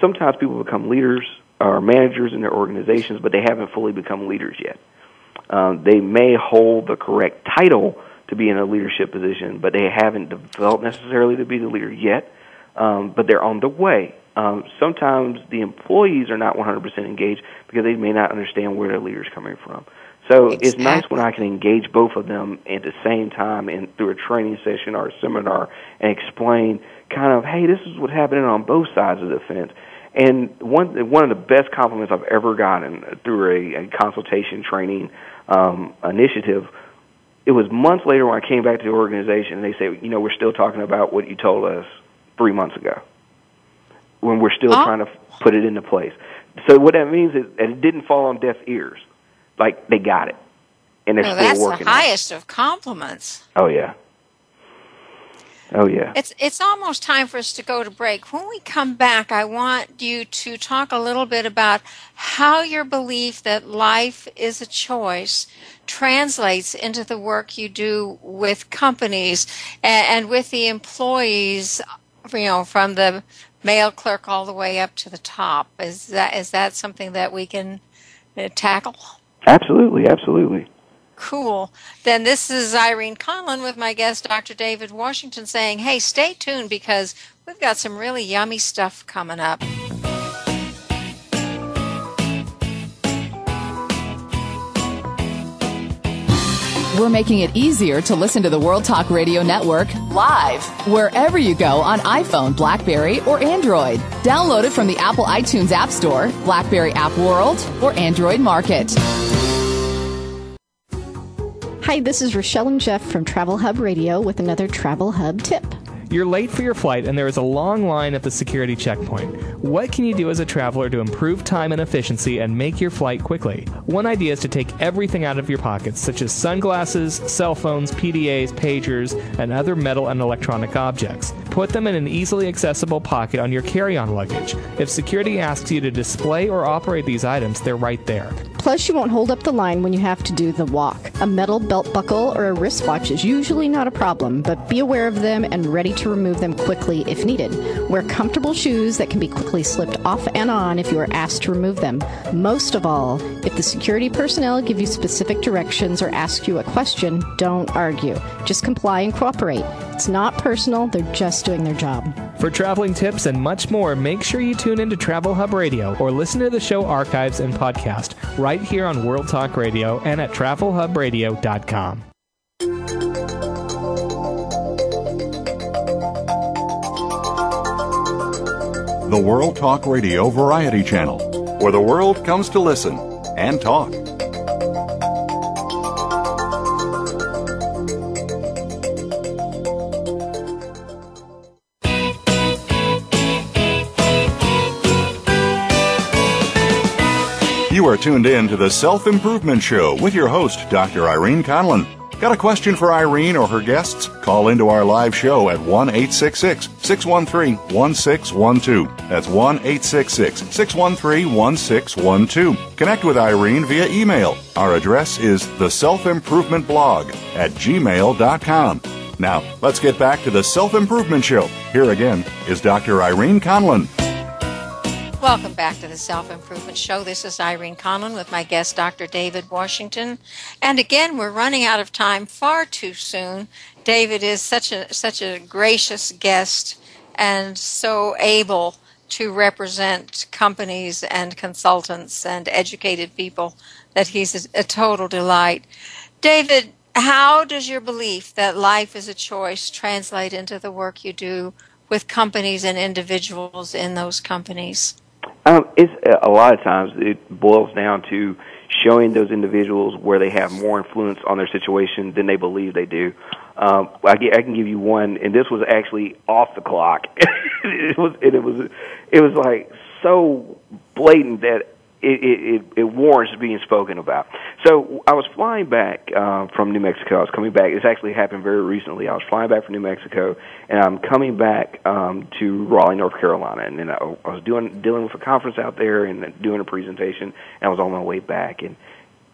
Sometimes people become leaders or managers in their organizations, but they haven't fully become leaders yet. They may hold the correct title to be in a leadership position, but they haven't developed necessarily to be the leader yet, but they're on the way. Sometimes the employees are not 100% engaged because they may not understand where their leader's coming from. So It's nice when I can engage both of them at the same time and through a training session or a seminar and explain kind of, hey, this is what's happening on both sides of the fence. And one of the best compliments I've ever gotten through a consultation training initiative, it was months later when I came back to the organization and they say, you know, we're still talking about what you told us 3 months ago when we're still trying to put it into place. So what that means is it didn't fall on deaf ears. Like, they got it, and they're still working. That's the highest of compliments. Oh, yeah. Oh, yeah. It's almost time for us to go to break. When we come back, I want you to talk a little bit about how your belief that life is a choice translates into the work you do with companies and with the employees, you know, from the mail clerk all the way up to the top. Is that something that we can tackle? Absolutely, absolutely. Cool. Then this is Irene Conlan with my guest, Dr. David Washington, saying, hey, stay tuned because we've got some really yummy stuff coming up. We're making it easier to listen to the World Talk Radio Network live wherever you go on iPhone, BlackBerry, or Android. Download it from the Apple iTunes App Store, BlackBerry App World, or Android Market. Hi, this is Rochelle and Jeff from Travel Hub Radio with another Travel Hub tip. You're late for your flight and there is a long line at the security checkpoint. What can you do as a traveler to improve time and efficiency and make your flight quickly? One idea is to take everything out of your pockets, such as sunglasses, cell phones, PDAs, pagers, and other metal and electronic objects. Put them in an easily accessible pocket on your carry-on luggage. If security asks you to display or operate these items, they're right there. Plus, you won't hold up the line when you have to do the walk. A metal belt buckle or a wristwatch is usually not a problem, but be aware of them and ready to remove them quickly if needed. Wear comfortable shoes that can be quickly slipped off and on if you are asked to remove them. Most of all, if the security personnel give you specific directions or ask you a question, don't argue. Just comply and cooperate. It's not personal, they're just doing their job. For traveling tips and much more, make sure you tune into Travel Hub Radio or listen to the show archives and podcast right here on World Talk Radio and at travelhubradio.com. The World Talk Radio Variety Channel, where the world comes to listen and talk. You are tuned in to the Self-Improvement Show with your host, Dr. Irene Conlan. Got a question for Irene or her guests? Call into our live show at 1-866-613-1612. That's 1-866-613-1612. Connect with Irene via email. Our address is theselfimprovementblog@gmail.com. Now, let's get back to the Self-Improvement Show. Here again is Dr. Irene Conlan. Welcome back to the Self-Improvement Show. This is Irene Conlan with my guest, Dr. David Washington. And again, we're running out of time far too soon. David is such a gracious guest and so able to represent companies and consultants and educated people that he's a total delight. David, how does your belief that life is a choice translate into the work you do with companies and individuals in those companies? It's a lot of times it boils down to showing those individuals where they have more influence on their situation than they believe they do. I can give you one, and this was actually off the clock. It was like so blatant that it warrants being spoken about. So I was flying back from New Mexico. I was coming back. This actually happened very recently. I was flying back from New Mexico, and I'm coming back to Raleigh, North Carolina. And then I was dealing with a conference out there and doing a presentation, and I was on my way back. And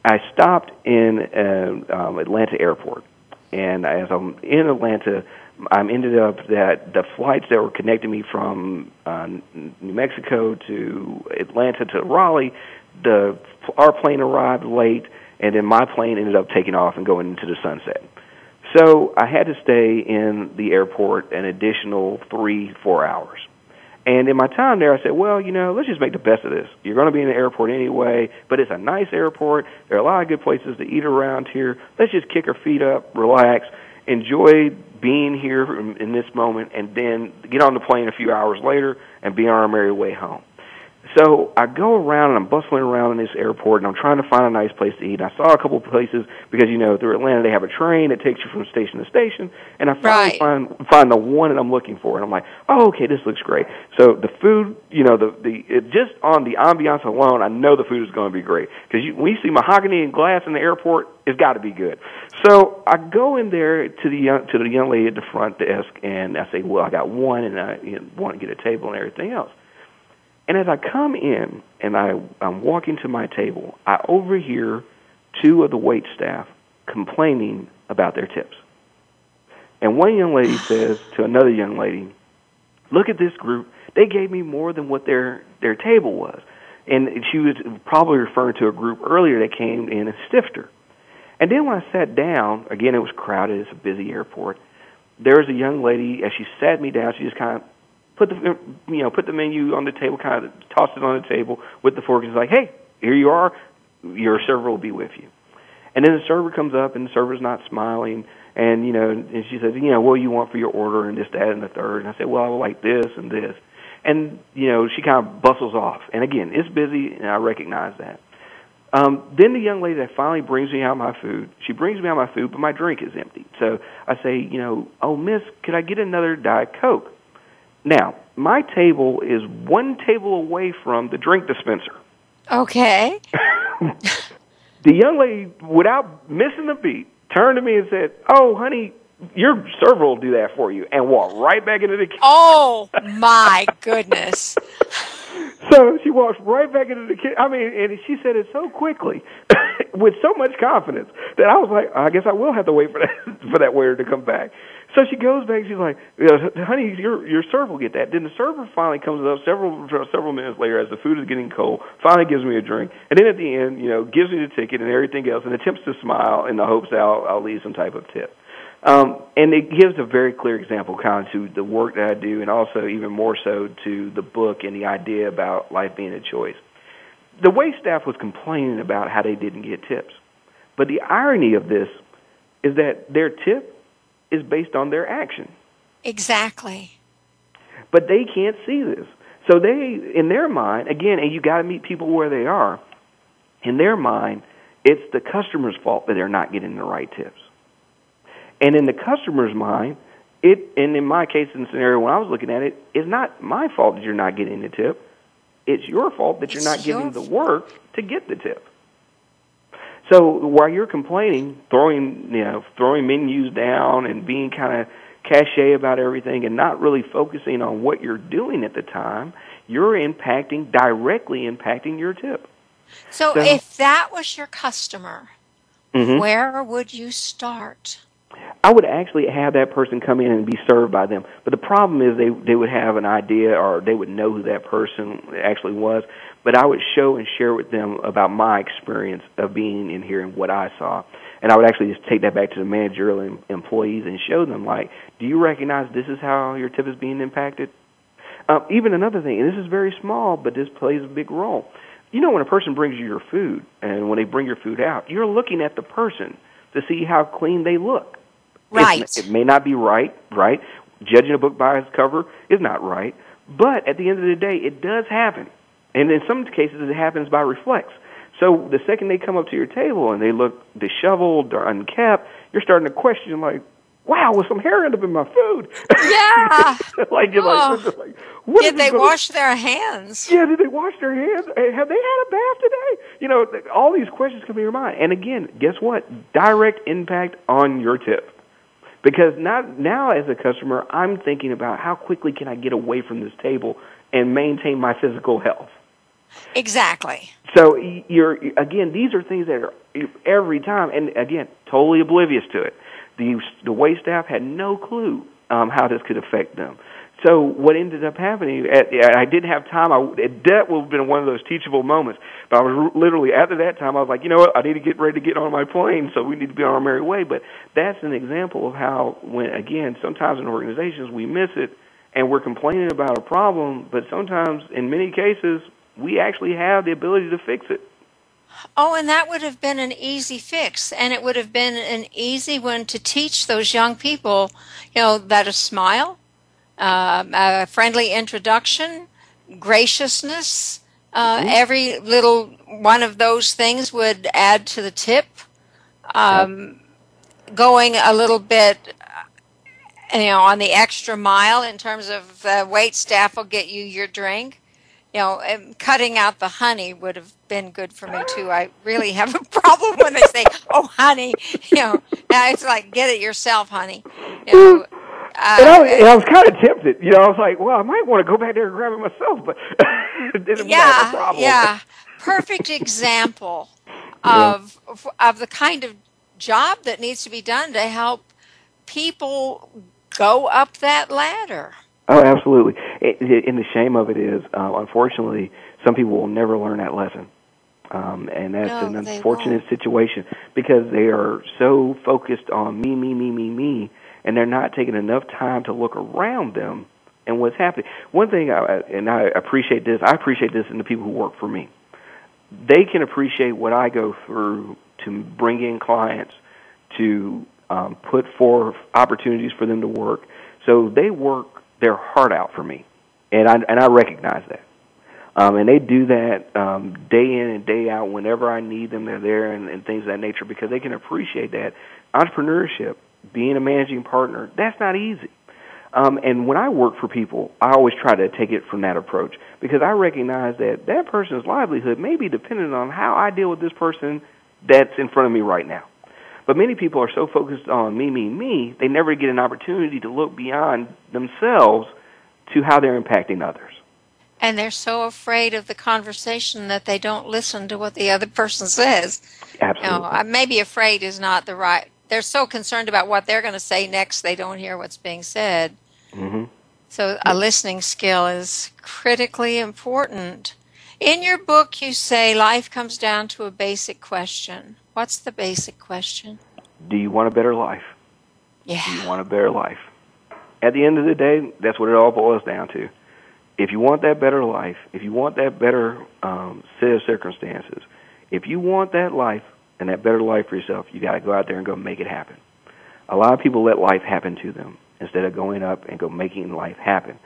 I stopped in Atlanta Airport. And as I'm in Atlanta, I ended up that the flights that were connecting me from New Mexico to Atlanta to Raleigh, our plane arrived late, and then my plane ended up taking off and going into the sunset. So I had to stay in the airport an additional 3-4 hours. And in my time there, I said, well, let's just make the best of this. You're going to be in the airport anyway, but it's a nice airport. There are a lot of good places to eat around here. Let's just kick our feet up, relax, enjoy being here in this moment, and then get on the plane a few hours later and be on our merry way home. So I go around, and I'm bustling around in this airport, and I'm trying to find a nice place to eat. And I saw a couple of places because, through Atlanta, they have a train that takes you from station to station, and I finally find the one that I'm looking for. And I'm like, oh, okay, this looks great. So the food, just on the ambiance alone, I know the food is going to be great. Because when you see mahogany and glass in the airport, it's got to be good. So I go in there to the young lady at the front desk, and I say, well, I got one, and I want to get a table and everything else. And as I come in and I'm walking to my table, I overhear two of the wait staff complaining about their tips. And one young lady says to another young lady, look at this group. They gave me more than what their table was. And she was probably referring to a group earlier that came in and stiffed her. And then when I sat down, again, it was crowded. It's a busy airport. There was a young lady, as she sat me down, she just kind of put the menu on the table, kind of tossed it on the table with the fork, and is like, hey, here you are. Your server will be with you. And then the server comes up, and the server's not smiling, and and she says, what do you want for your order, and this, that, and the third. And I said, well, I would like this and this. And she kind of bustles off. And again, it's busy, and I recognize that. Then the young lady that finally brings me out my food, she brings me out my food, but my drink is empty. So I say, oh, miss, could I get another Diet Coke? Now, my table is one table away from the drink dispenser. Okay. The young lady, without missing a beat, turned to me and said, oh, honey, your server will do that for you and walk right back into the kitchen. Oh, my goodness. So she walks right back into the kitchen. I mean, and she said it so quickly with so much confidence that I was like, I guess I will have to wait for that waiter to come back. So she goes back. She's like, honey, your server will get that. Then the server finally comes up several minutes later as the food is getting cold, finally gives me a drink. And then at the end, gives me the ticket and everything else and attempts to smile in the hopes that I'll leave some type of tip. And it gives a very clear example kind of to the work that I do and also even more so to the book and the idea about life being a choice. The waitstaff was complaining about how they didn't get tips. But the irony of this is that their tip is based on their action. Exactly. But they can't see this. So they, in their mind, again, and you got to meet people where they are, in their mind, it's the customer's fault that they're not getting the right tips. And in the customer's mind, and in my case, in the scenario when I was looking at it, it's not my fault that you're not getting the tip. It's your fault that you're not giving the work to get the tip. So while you're complaining, throwing menus down and being kind of cachet about everything and not really focusing on what you're doing at the time, you're directly impacting your tip. So if that was your customer, mm-hmm. where would you start? I would actually have that person come in and be served by them. But the problem is they would have an idea or they would know who that person actually was. But I would show and share with them about my experience of being in here and what I saw. And I would actually just take that back to the managerial employees and show them, like, do you recognize this is how your tip is being impacted? Even another thing, and this is very small, but this plays a big role. When a person brings you your food and when they bring your food out, you're looking at the person to see how clean they look. Right. It may not be right? Judging a book by its cover is not right. But at the end of the day, it does happen. And in some cases, it happens by reflex. So the second they come up to your table and they look disheveled or unkept, you're starting to question, like, wow, with some hair up in my food. Yeah. What did they wash their hands? Yeah, did they wash their hands? Have they had a bath today? All these questions come to your mind. And again, guess what? Direct impact on your tip. Because now as a customer, I'm thinking about how quickly can I get away from this table and maintain my physical health. Exactly. So these are things that are every time, and again, totally oblivious to it. The waitstaff had no clue how this could affect them. So what ended up happening, I didn't have time. That would have been one of those teachable moments. But I was literally, after that time, I was like, you know what, I need to get ready to get on my plane, so we need to be on our merry way. But that's an example of how, when again, sometimes in organizations we miss it and we're complaining about a problem, but sometimes, in many cases, we actually have the ability to fix it. Oh, and that would have been an easy fix, and it would have been an easy one to teach those young people, that a smile, a friendly introduction, graciousness, every little one of those things would add to the tip. Going a little bit, on the extra mile in terms of wait staff will get you your drink. Cutting out the honey would have been good for me, too. I really have a problem when they say, oh, honey. It's like, get it yourself, honey. And I was kind of tempted. I was like, well, I might want to go back there and grab it myself, but it didn't have a problem. Yeah, perfect example of the kind of job that needs to be done to help people go up that ladder. Oh, absolutely. And the shame of it is, unfortunately, some people will never learn that lesson. And that's an unfortunate situation because they are so focused on me, me, me, me, me, and they're not taking enough time to look around them and what's happening. One thing, I appreciate this in the people who work for me. They can appreciate what I go through to bring in clients, to put forth opportunities for them to work. So they work their heart out for me, and I recognize that. And they do that day in and day out. Whenever I need them, they're there and things of that nature because they can appreciate that. Entrepreneurship, being a managing partner, that's not easy. And when I work for people, I always try to take it from that approach because I recognize that that person's livelihood may be dependent on how I deal with this person that's in front of me right now. But many people are so focused on me, me, me, they never get an opportunity to look beyond themselves to how they're impacting others. And they're so afraid of the conversation that they don't listen to what the other person says. Absolutely. No, maybe afraid is not the right. They're so concerned about what they're going to say next, they don't hear what's being said. Mm-hmm. So a listening skill is critically important. In your book, you say life comes down to a basic question. What's the basic question? Do you want a better life? Yeah. Do you want a better life? At the end of the day, that's what it all boils down to. If you want that better life, if you want that better set of circumstances, if you want that life and that better life for yourself, you got to go out there and go make it happen. A lot of people let life happen to them instead of going up and go making life happen.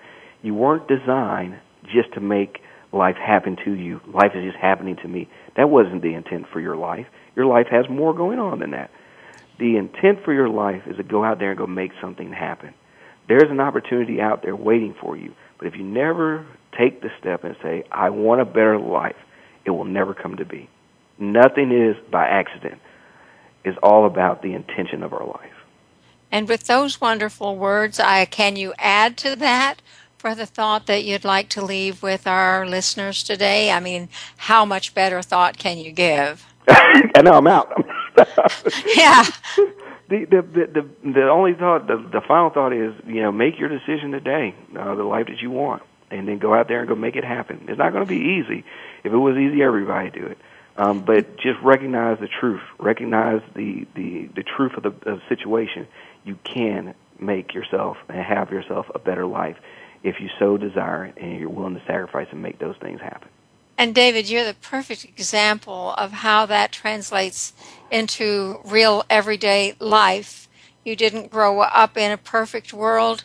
You weren't designed just to make life happen to you. Life is just happening to me. That wasn't the intent for your life. Your life has more going on than that. The intent for your life is to go out there and go make something happen. There's an opportunity out there waiting for you. But if you never take the step and say, I want a better life, it will never come to be. Nothing is by accident. It's all about the intention of our life. And with those wonderful words, can you add to that for the thought that you'd like to leave with our listeners today? I mean, how much better thought can you give? I know, I'm out. Yeah. The only thought, the final thought is, make your decision today, the life that you want, and then go out there and go make it happen. It's not going to be easy. If it was easy, everybody do it. But just recognize the truth. Recognize the truth of the situation. You can make yourself and have yourself a better life if you so desire it and you're willing to sacrifice and make those things happen. And David, you're the perfect example of how that translates into real everyday life. You didn't grow up in a perfect world.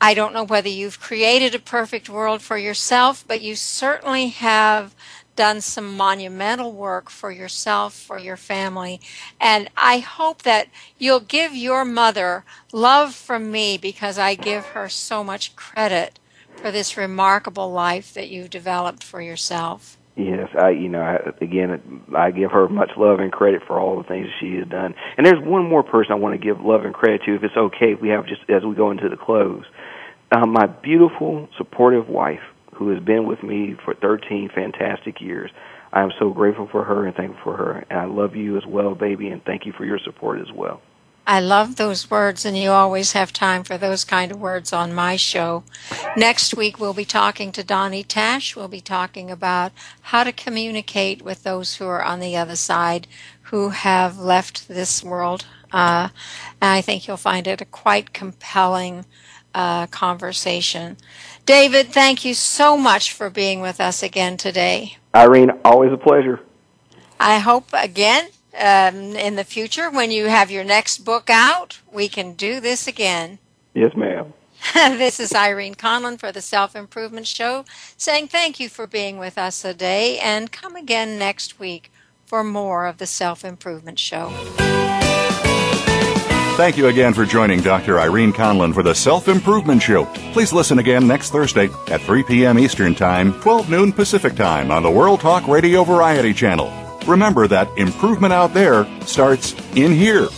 I don't know whether you've created a perfect world for yourself, but you certainly have done some monumental work for yourself, for your family. And I hope that you'll give your mother love from me, because I give her so much credit for this remarkable life that you've developed for yourself. Yes, I give her much love and credit for all the things she has done. And there's one more person I want to give love and credit to, if it's okay, if we have just as we go into the close. My beautiful, supportive wife, who has been with me for 13 fantastic years. I am so grateful for her and thankful for her. And I love you as well, baby, and thank you for your support as well. I love those words, and you always have time for those kind of words on my show. Next week, we'll be talking to Donnie Tash. We'll be talking about how to communicate with those who are on the other side, who have left this world. And I think you'll find it a quite compelling conversation. David, thank you so much for being with us again today. Irene, always a pleasure. I hope again in the future, when you have your next book out, we can do this again. Yes, ma'am. This is Irene Conlan for the Self-Improvement Show, saying thank you for being with us today, and come again next week for more of the Self-Improvement Show. Thank you again for joining Dr. Irene Conlan for the Self-Improvement Show. Please listen again next Thursday at 3 p.m. Eastern Time, 12 noon Pacific Time on the World Talk Radio Variety Channel. Remember that improvement out there starts in here.